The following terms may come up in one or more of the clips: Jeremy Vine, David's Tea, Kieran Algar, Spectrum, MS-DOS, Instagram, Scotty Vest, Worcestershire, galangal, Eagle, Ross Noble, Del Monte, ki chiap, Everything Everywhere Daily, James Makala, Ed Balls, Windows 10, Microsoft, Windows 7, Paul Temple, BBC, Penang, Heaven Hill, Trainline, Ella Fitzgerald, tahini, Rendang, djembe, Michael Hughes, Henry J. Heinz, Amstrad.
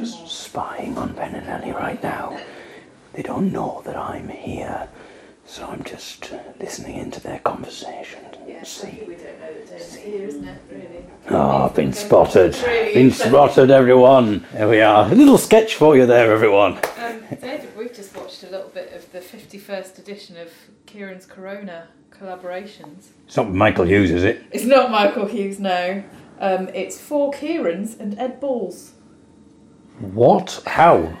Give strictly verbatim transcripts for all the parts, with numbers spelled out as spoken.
just spying on Ben and Ellie right now. They don't know that I'm here, so I'm just listening into their conversation. Yeah, see. We don't know that Dave's here, isn't it, really? Oh, I've been spotted. Been spotted, everyone. Here we are. A little sketch for you there, everyone. Um, David, we've just watched a little bit of the fifty-first edition of Kieran's Corona collaborations. It's not Michael Hughes, is it? It's not Michael Hughes, no. Um, it's four Kieran's and Ed Balls. What? How?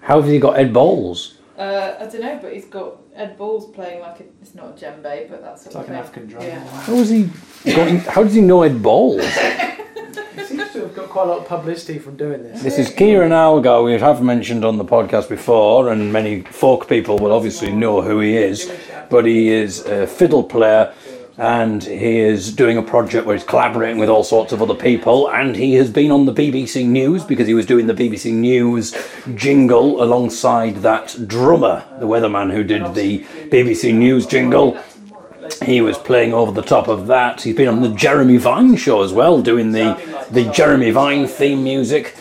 How have you got Ed Balls? Uh, I don't know, but he's got Ed Balls playing like a, it's not a djembe, but that's what it's like an African drum. Yeah. How is he? Got, how does he know Ed Balls? He seems to have got quite a lot of publicity from doing this. This is Kieran Algar, we have mentioned on the podcast before, and many folk people will obviously know who he is. But he is a fiddle player, and he is doing a project where he's collaborating with all sorts of other people. And he has been on the B B C News because he was doing the B B C News jingle alongside that drummer, the weatherman who did the B B C News jingle. He was playing over the top of that. He's been on the Jeremy Vine show as well, doing the, the Jeremy Vine theme music.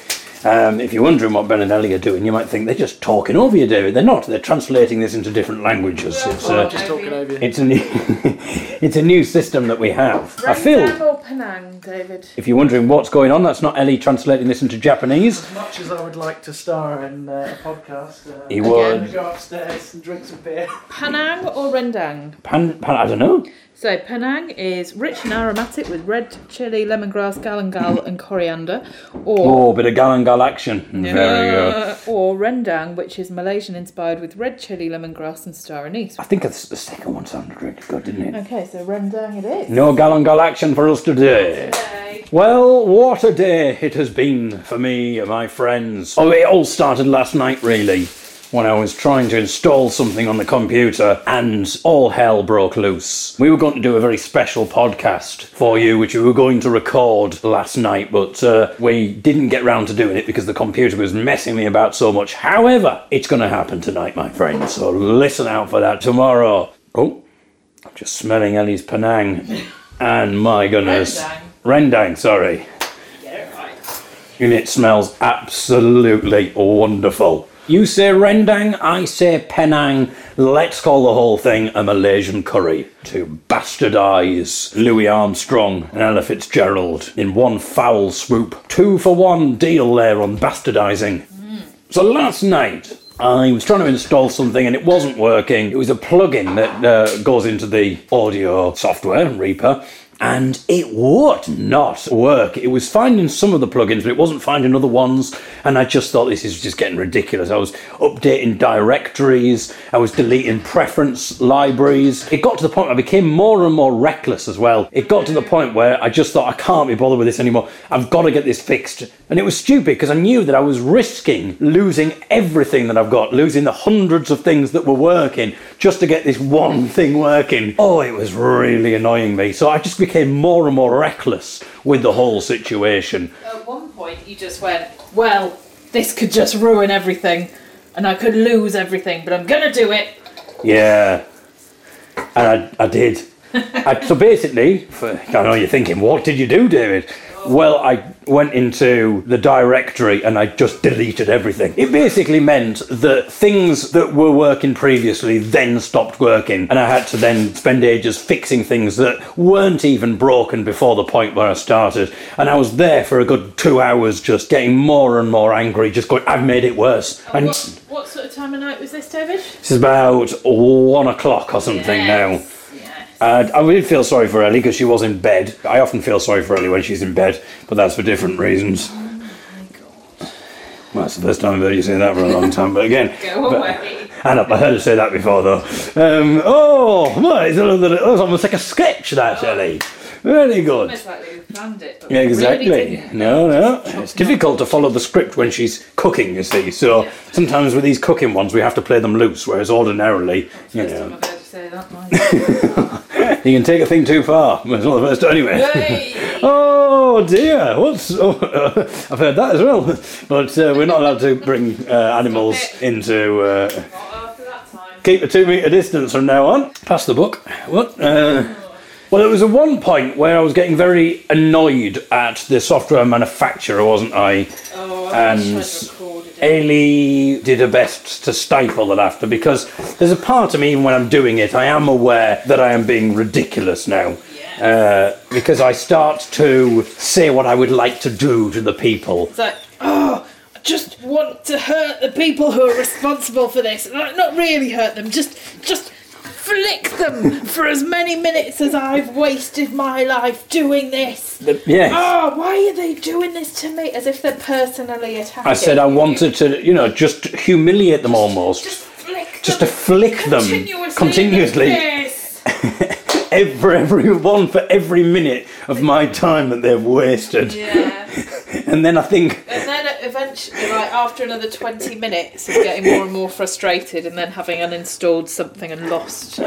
Um, if you're wondering what Ben and Ellie are doing, you might think they're just talking over you, David. They're not. They're translating this into different languages. It's, uh, just talking over you. It's a new, it's a new system that we have. Rendang I feel. Or Penang, David. If you're wondering what's going on, that's not Ellie translating this into Japanese. As much as I would like to star in uh, a podcast, uh, he would go upstairs and drink some beer. Penang or rendang? Pan, pan, I don't know. So Penang is rich and aromatic with red chilli, lemongrass, galangal and coriander. Or, oh, bit of galangal action. Yeah. Very good. Or rendang, which is Malaysian inspired with red chilli, lemongrass and star anise. I think the second one sounded really good, didn't it? Okay, so rendang it is. No galangal action for us today. today. Well, what a day it has been for me and my friends. Oh, it all started last night, really, when I was trying to install something on the computer and all hell broke loose. We were going to do a very special podcast for you, which we were going to record last night, but uh, we didn't get round to doing it because the computer was messing me about so much. However, it's going to happen tonight, my friends, so listen out for that tomorrow. Oh, I'm just smelling Ellie's Penang. And my goodness. Rendang. Rendang, sorry. Yeah, right. And it smells absolutely wonderful. You say rendang, I say Penang. Let's call the whole thing a Malaysian curry to bastardise Louis Armstrong and Ella Fitzgerald in one foul swoop. Two for one deal there on bastardising. Mm. So last night I was trying to install something and it wasn't working. It was a plugin that uh, goes into the audio software, Reaper. And it would not work. It was finding some of the plugins, but it wasn't finding other ones. And I just thought, this is just getting ridiculous. I was updating directories. I was deleting preference libraries. It got to the point where I became more and more reckless as well. It got to the point where I just thought, I can't be bothered with this anymore. I've got to get this fixed. And it was stupid because I knew that I was risking losing everything that I've got, losing the hundreds of things that were working just to get this one thing working. Oh, it was really annoying me. So I just became more and more reckless with the whole situation. At one point you just went, well, this could just ruin everything and I could lose everything, but I'm gonna do it. Yeah, and I, I did. I, so basically, for, I know you're thinking, what did you do, David? Oh. Well, I went into the directory and I just deleted everything. It basically meant that things that were working previously then stopped working, and I had to then spend ages fixing things that weren't even broken before the point where I started. And I was there for a good two hours just getting more and more angry, just going, I've made it worse. Oh, and what, what sort of time of night was this, David? This is about one o'clock or something. Yes. Now. Uh, I did feel sorry for Ellie because she was in bed. I often feel sorry for Ellie when she's in bed, but that's for different reasons. Oh my God. Well, that's the first time I've heard you say that for a long time, but again. Go but, away. I know, I heard her say that before, though. Um, oh, well, it's, another, it's almost like a sketch, that, oh. Ellie. Very good. It's almost like we planned it. But yeah, exactly. Really no, no. It's difficult to follow the script when she's cooking, you see. So yeah. Sometimes with these cooking ones, we have to play them loose, whereas ordinarily, you know. Say that you can take a thing too far. Well, it's not the first anyway. Yay! Oh dear! What's? Oh, uh, I've heard that as well. But uh, we're not allowed to bring uh, animals into. Uh, not after that time. Keep a two-meter distance from now on. Pass the book. What? Uh, well, there was a one point where I was getting very annoyed at the software manufacturer, wasn't I? Oh, I wish I'd recall. Ailey did her best to stifle that after, because there's a part of me, even when I'm doing it, I am aware that I am being ridiculous now. Uh, because I start to say what I would like to do to the people. It's like, oh, I just want to hurt the people who are responsible for this. Not really hurt them, just just flick them for as many minutes as I've wasted my life doing this. The, yes. Oh, why are they doing this to me? As if they're personally attacking. I said I wanted to, you know, just humiliate them just, almost. Just flick just them. Just to flick them. Continuously. Continuously. For everyone, for every minute of my time that they've wasted. Yeah. And then I think... And then eventually, like, after another twenty minutes of getting more and more frustrated and then having uninstalled something and lost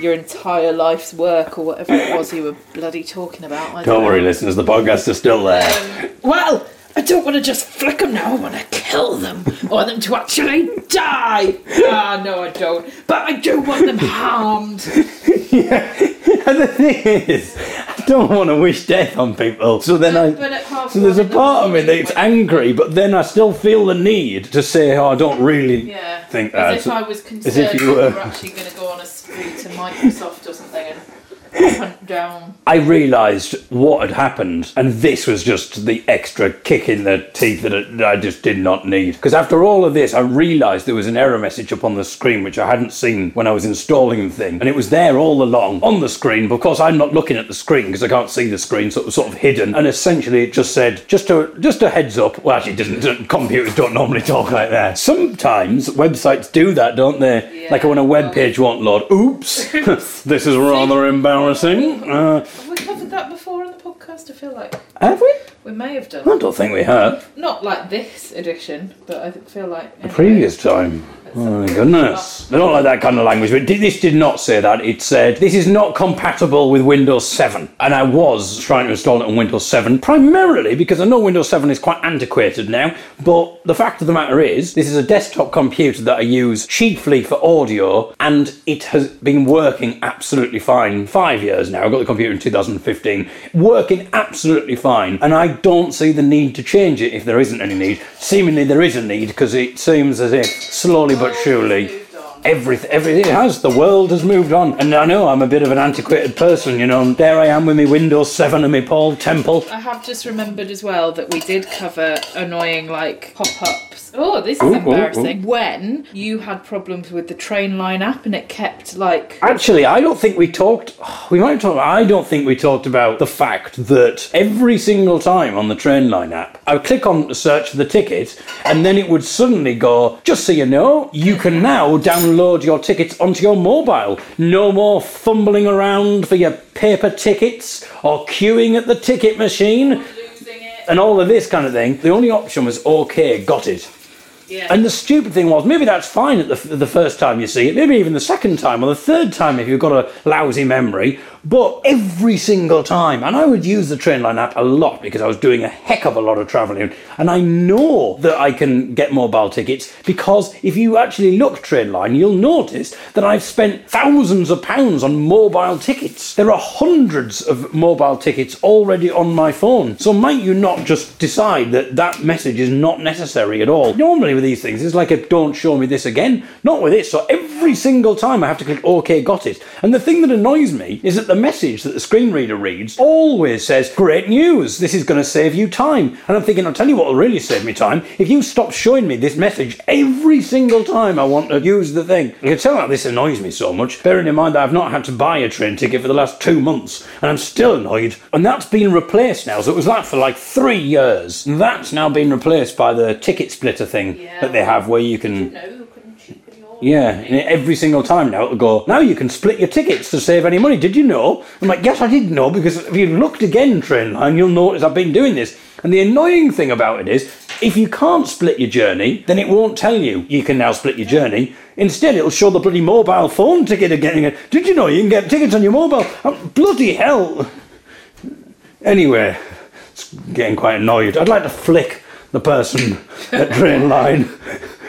your entire life's work or whatever it was you were bloody talking about. I don't, don't worry, know. Listeners, the podcasts are still there. Um, well, I don't want to just flick them now. I want to kill them. I want them to actually die. Ah, no, I don't. But I do want them harmed. Yeah. And the thing is, I don't want to wish death on people. So then I, so there's a part of me that's angry, but then I still feel the need to say, oh, I don't really yeah. think that. As if I was concerned that you were actually going to go on a spree to Microsoft or something and... Down. I realised what had happened, and this was just the extra kick in the teeth that I just did not need. Because after all of this, I realised there was an error message up on the screen which I hadn't seen when I was installing the thing, and it was there all along on the screen, but of course I'm not looking at the screen because I can't see the screen, so it was sort of hidden. And essentially it just said, just a just a heads up. Well, actually, it doesn't, doesn't computers don't normally talk like that. Sometimes websites do that, don't they? Yeah. Like when a web page won't load. Oops, this is rather embarrassing. Uh, have we covered that before on the podcast? I feel like have we? We may have done. I don't think we have. Not like this edition, but I feel like anyway, the previous time. Oh my goodness! They don't like that kind of language. But this did not say that. It said this is not compatible with Windows seven, and I was trying to install it on Windows seven primarily because I know Windows seven is quite antiquated now. But the fact of the matter is, this is a desktop computer that I use chiefly for audio, and it has been working absolutely fine. Five years now. I got the computer in two thousand fifteen, working absolutely fine, and I don't see the need to change it if there isn't any need. Seemingly there is a need because it seems as if slowly. But surely, everything, everything has. The world has moved on. And I know I'm a bit of an antiquated person, you know. And there I am with my Windows seven and my Paul Temple. I have just remembered as well that we did cover annoying, like, pop-ups. Oh, this is ooh, embarrassing. Ooh, ooh. When you had problems with the Trainline app and it kept, like... Actually, I don't think we talked... Oh, we might have talked... I don't think we talked about the fact that every single time on the Trainline app, I would click on to search for the ticket, and then it would suddenly go, just so you know, you can now download your tickets onto your mobile. No more fumbling around for your paper tickets or queuing at the ticket machine and all of this kind of thing. The only option was, okay, got it. Yeah. And the stupid thing was, maybe that's fine at the, the first time you see it, maybe even the second time or the third time if you've got a lousy memory, but every single time, and I would use the Trainline app a lot because I was doing a heck of a lot of travelling, and I know that I can get mobile tickets because if you actually look Trainline, you'll notice that I've spent thousands of pounds on mobile tickets. There are hundreds of mobile tickets already on my phone, so might you not just decide that that message is not necessary at all? Normally, these things. It's like a don't show me this again. Not with it. So every single time I have to click OK, got it. And the thing that annoys me is that the message that the screen reader reads always says, great news, this is going to save you time. And I'm thinking, I'll tell you what will really save me time. If you stop showing me this message every single time I want to use the thing. You can tell that this annoys me so much. Bearing in mind that I've not had to buy a train ticket for the last two months and I'm still annoyed. And that's been replaced now. So it was that for like three years. And that's now been replaced by the ticket splitter thing. Yeah. That they have where you can, know, yeah, and every single time now it'll go, now you can split your tickets to save any money, did you know? I'm like, yes, I did know, because if you looked again, Trainline, you'll notice I've been doing this. And the annoying thing about it is, if you can't split your journey, then it won't tell you you can now split your journey. Instead, it'll show the bloody mobile phone ticket again. Did you know you can get tickets on your mobile? Oh, bloody hell. Anyway, it's getting quite annoyed. I'd like to flick the person at Trainline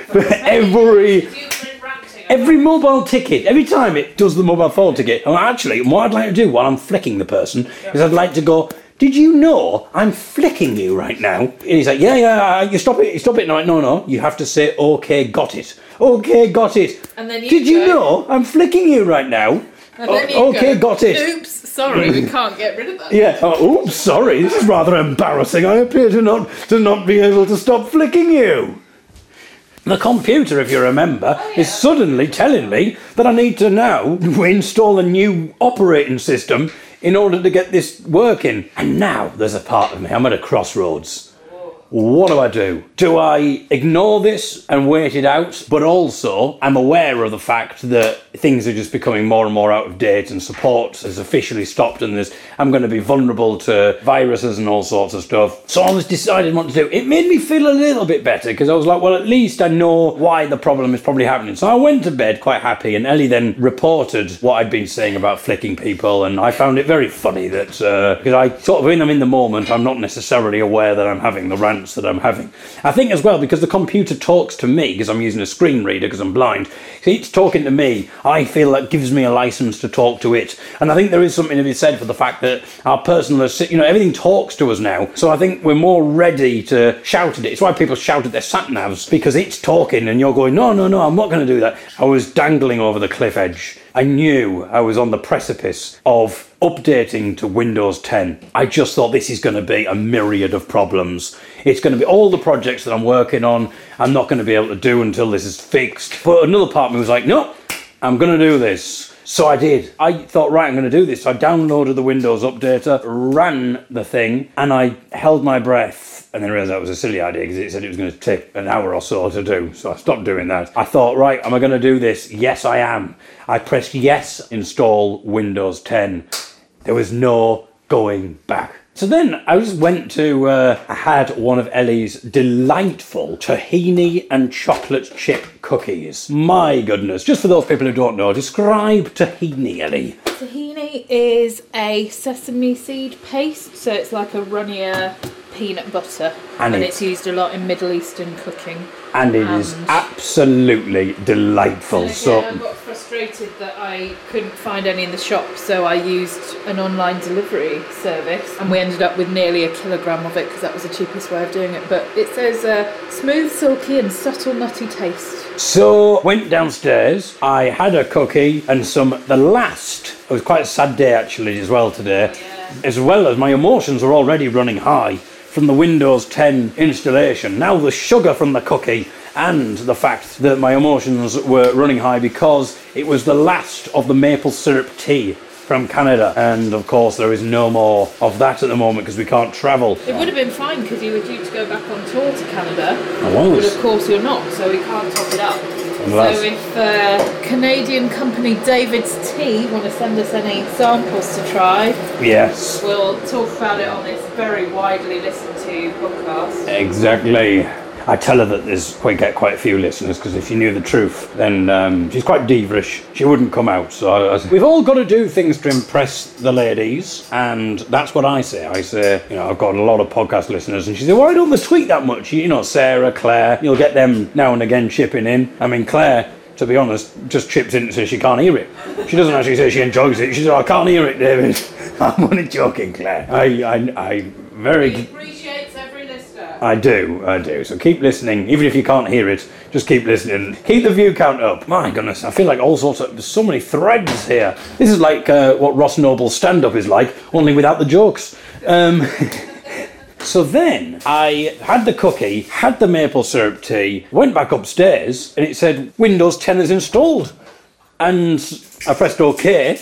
for every every mobile ticket, every time it does the mobile phone ticket. And actually, what I'd like to do while I'm flicking the person is I'd like to go, did you know I'm flicking you right now? And he's like, yeah, yeah, you stop it, stop it. No, no, no, you have to say, okay, got it. Okay, got it. And then you did go, you know I'm flicking you right now? And then you okay, go, got it. Oops, sorry, we can't get rid of that. Yeah, oh, oops, sorry, this is rather embarrassing. I appear to not, to not be able to stop flicking you. The computer, if you remember, oh, yeah. is suddenly telling me that I need to now install a new operating system in order to get this working. And now there's a part of me, I'm at a crossroads. What do I do? Do I ignore this and wait it out? But also, I'm aware of the fact that things are just becoming more and more out of date and support has officially stopped and there's, I'm going to be vulnerable to viruses and all sorts of stuff. So I was decided what to do. It made me feel a little bit better because I was like, well, at least I know why the problem is probably happening. So I went to bed quite happy and Ellie then reported what I'd been saying about flicking people, and I found it very funny that, because uh, I sort of, when I'm in the moment, I'm not necessarily aware that I'm having the rant that I'm having. I think as well, because the computer talks to me, because I'm using a screen reader because I'm blind, it's talking to me, I feel that gives me a license to talk to it. And I think there is something to be said for the fact that our personal, you know, everything talks to us now. So I think we're more ready to shout at it. It's why people shout at their sat-navs, because it's talking and you're going, no, no, no, I'm not going to do that. I was dangling over the cliff edge. I knew I was on the precipice of updating to Windows ten. I just thought this is going to be a myriad of problems. It's going to be all the projects that I'm working on, I'm not going to be able to do until this is fixed. But another part of me was like, no, I'm going to do this. So I did. I thought, right, I'm going to do this. So I downloaded the Windows updater, ran the thing, and I held my breath. And then realised that was a silly idea because it said it was going to take an hour or so to do. So I stopped doing that. I thought, right, am I going to do this? Yes, I am. I pressed yes, install Windows ten. There was no going back. So then I just went to, uh, I had one of Ellie's delightful tahini and chocolate chip cookies. My goodness. Just for those people who don't know, describe tahini, Ellie. Tahini is a sesame seed paste, so it's like a runnier peanut butter. And, and it's, it's used a lot in Middle Eastern cooking. And it and is absolutely delightful. Again, so I got frustrated that I couldn't find any in the shop, so I used an online delivery service, and we ended up with nearly a kilogram of it because that was the cheapest way of doing it. But it says uh, smooth, silky, and subtle nutty taste. So went downstairs. I had a cookie and some. The last. It was quite a sad day actually as well today, yeah. As well as my emotions were already running high from the Windows ten installation. Now the sugar from the cookie and the fact that my emotions were running high because it was the last of the maple syrup tea from Canada. And of course there is no more of that at the moment because we can't travel. It would have been fine because you were due to go back on tour to Canada. I was. But of course you're not, so we can't top it up. So if uh, Canadian company David's Tea want to send us any samples to try, yes, we'll talk about it on this very widely listened to podcast. Exactly. I tell her that there's quite get quite a few listeners because if she knew the truth, then um, she's quite diva-ish. She wouldn't come out. So I, I, we've all got to do things to impress the ladies, and that's what I say. I say, you know, I've got a lot of podcast listeners, and she said, "Why don't they tweet that much?" You know, Sarah, Claire, you'll get them now and again chipping in. I mean, Claire, to be honest, just chips in and says she can't hear it. She doesn't actually say she enjoys it. She says, "I can't hear it, David." I'm only joking, Claire. I, I, I very. We appreciate every listener. I do, I do. So keep listening. Even if you can't hear it, just keep listening. Keep the view count up. My goodness, I feel like all sorts of... There's so many threads here. This is like uh, what Ross Noble's stand-up is like, only without the jokes. Um... So then I had the cookie, had the maple syrup tea, went back upstairs, and it said, Windows ten is installed. And I pressed OK.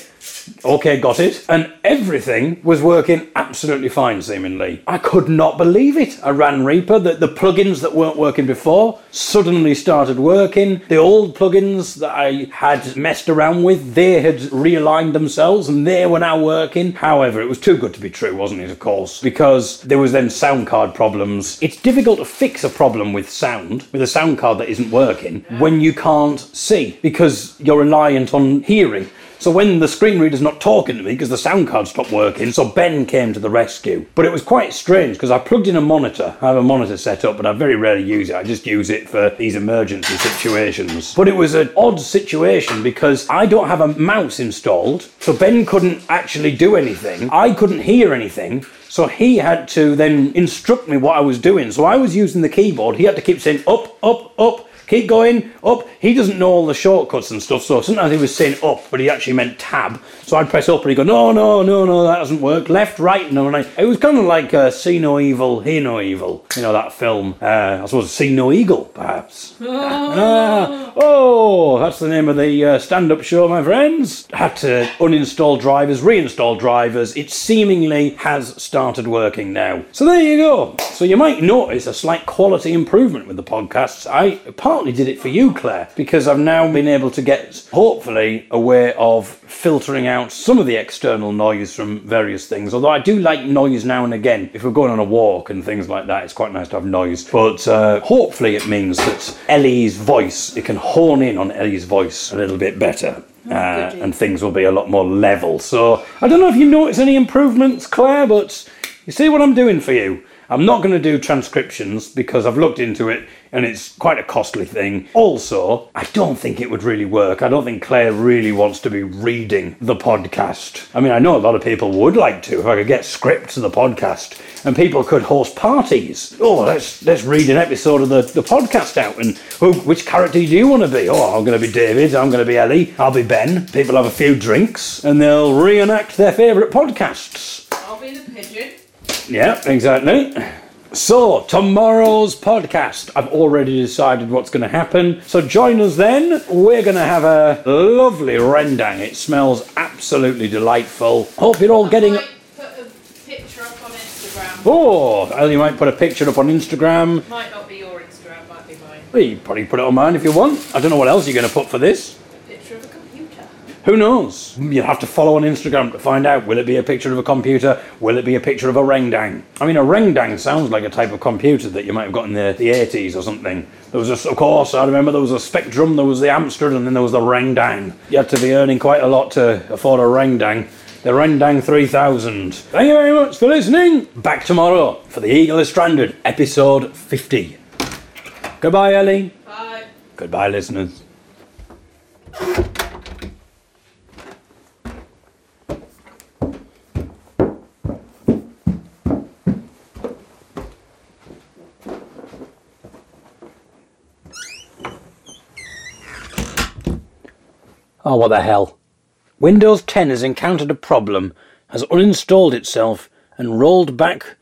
Okay, got it. And everything was working absolutely fine, seemingly. I could not believe it. I ran Reaper. The, the plugins that weren't working before suddenly started working. The old plugins that I had messed around with, they had realigned themselves and they were now working. However, it was too good to be true, wasn't it, of course? Because there was then sound card problems. It's difficult to fix a problem with sound, with a sound card that isn't working, when you can't see, because you're reliant on hearing. So when the screen reader's not talking to me because the sound card stopped working, so Ben came to the rescue. But it was quite strange because I plugged in a monitor. I have a monitor set up, but I very rarely use it. I just use it for these emergency situations. But it was an odd situation because I don't have a mouse installed, so Ben couldn't actually do anything. I couldn't hear anything. So he had to then instruct me what I was doing. So I was using the keyboard. He had to keep saying up, up, up, keep going, up. He doesn't know all the shortcuts and stuff. So sometimes he was saying up, but he actually meant tab. So I'd press up and he'd go, no, no, no, no, that doesn't work. Left, right, no. And I, it was kind of like uh, See No Evil, Hear No Evil. You know, that film. Uh, I suppose See No Eagle, perhaps. Oh, ah, oh that's the name of the uh, stand-up show, my friends. Had to uninstall drivers, reinstall drivers. It seemingly has started working now. So there you go. So you might notice a slight quality improvement with the podcasts. I partly did it for you, Claire, because I've now been able to get, hopefully, a way of filtering out some of the external noise from various things. Although I do like noise now and again. If we're going on a walk and things like that, it's quite nice to have noise. But uh, hopefully it means that Ellie's voice, it can hone in on Ellie's voice a little bit better. Uh, and things will be a lot more level. So I don't know if you notice any improvements, Claire, but you see what I'm doing for you. I'm not going to do transcriptions because I've looked into it and it's quite a costly thing. Also, I don't think it would really work. I don't think Claire really wants to be reading the podcast. I mean, I know a lot of people would like to if I could get scripts of the podcast and people could host parties. Oh, let's let's read an episode of the, the podcast out and who, which character do you want to be? Oh, I'm going to be David, I'm going to be Ellie, I'll be Ben. People have a few drinks and they'll reenact their favourite podcasts. I'll be the pigeon. Yeah, exactly. So, tomorrow's podcast. I've already decided what's going to happen. So join us then. We're going to have a lovely rendang. It smells absolutely delightful. Hope you're all getting... I might put a picture up on Instagram. Oh, Ellie might put a picture up on Instagram. Might not be your Instagram, might be mine. Well, you can probably put it on mine if you want. I don't know what else you're going to put for this. Who knows? You'll have to follow on Instagram to find out. Will it be a picture of a computer? Will it be a picture of a rendang? I mean, a rendang sounds like a type of computer that you might have got in the, the eighties or something. There was, a, of course, I remember there was a Spectrum, there was the Amstrad, and then there was the rendang. You had to be earning quite a lot to afford a rendang. The Rendang three thousand. Thank you very much for listening. Back tomorrow for The Eagle is Stranded, episode fifty. Goodbye, Ellie. Bye. Goodbye, listeners. Oh, what the hell. Windows ten has encountered a problem, has uninstalled itself and rolled back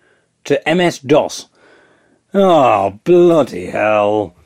to M S DOS. Oh, bloody hell.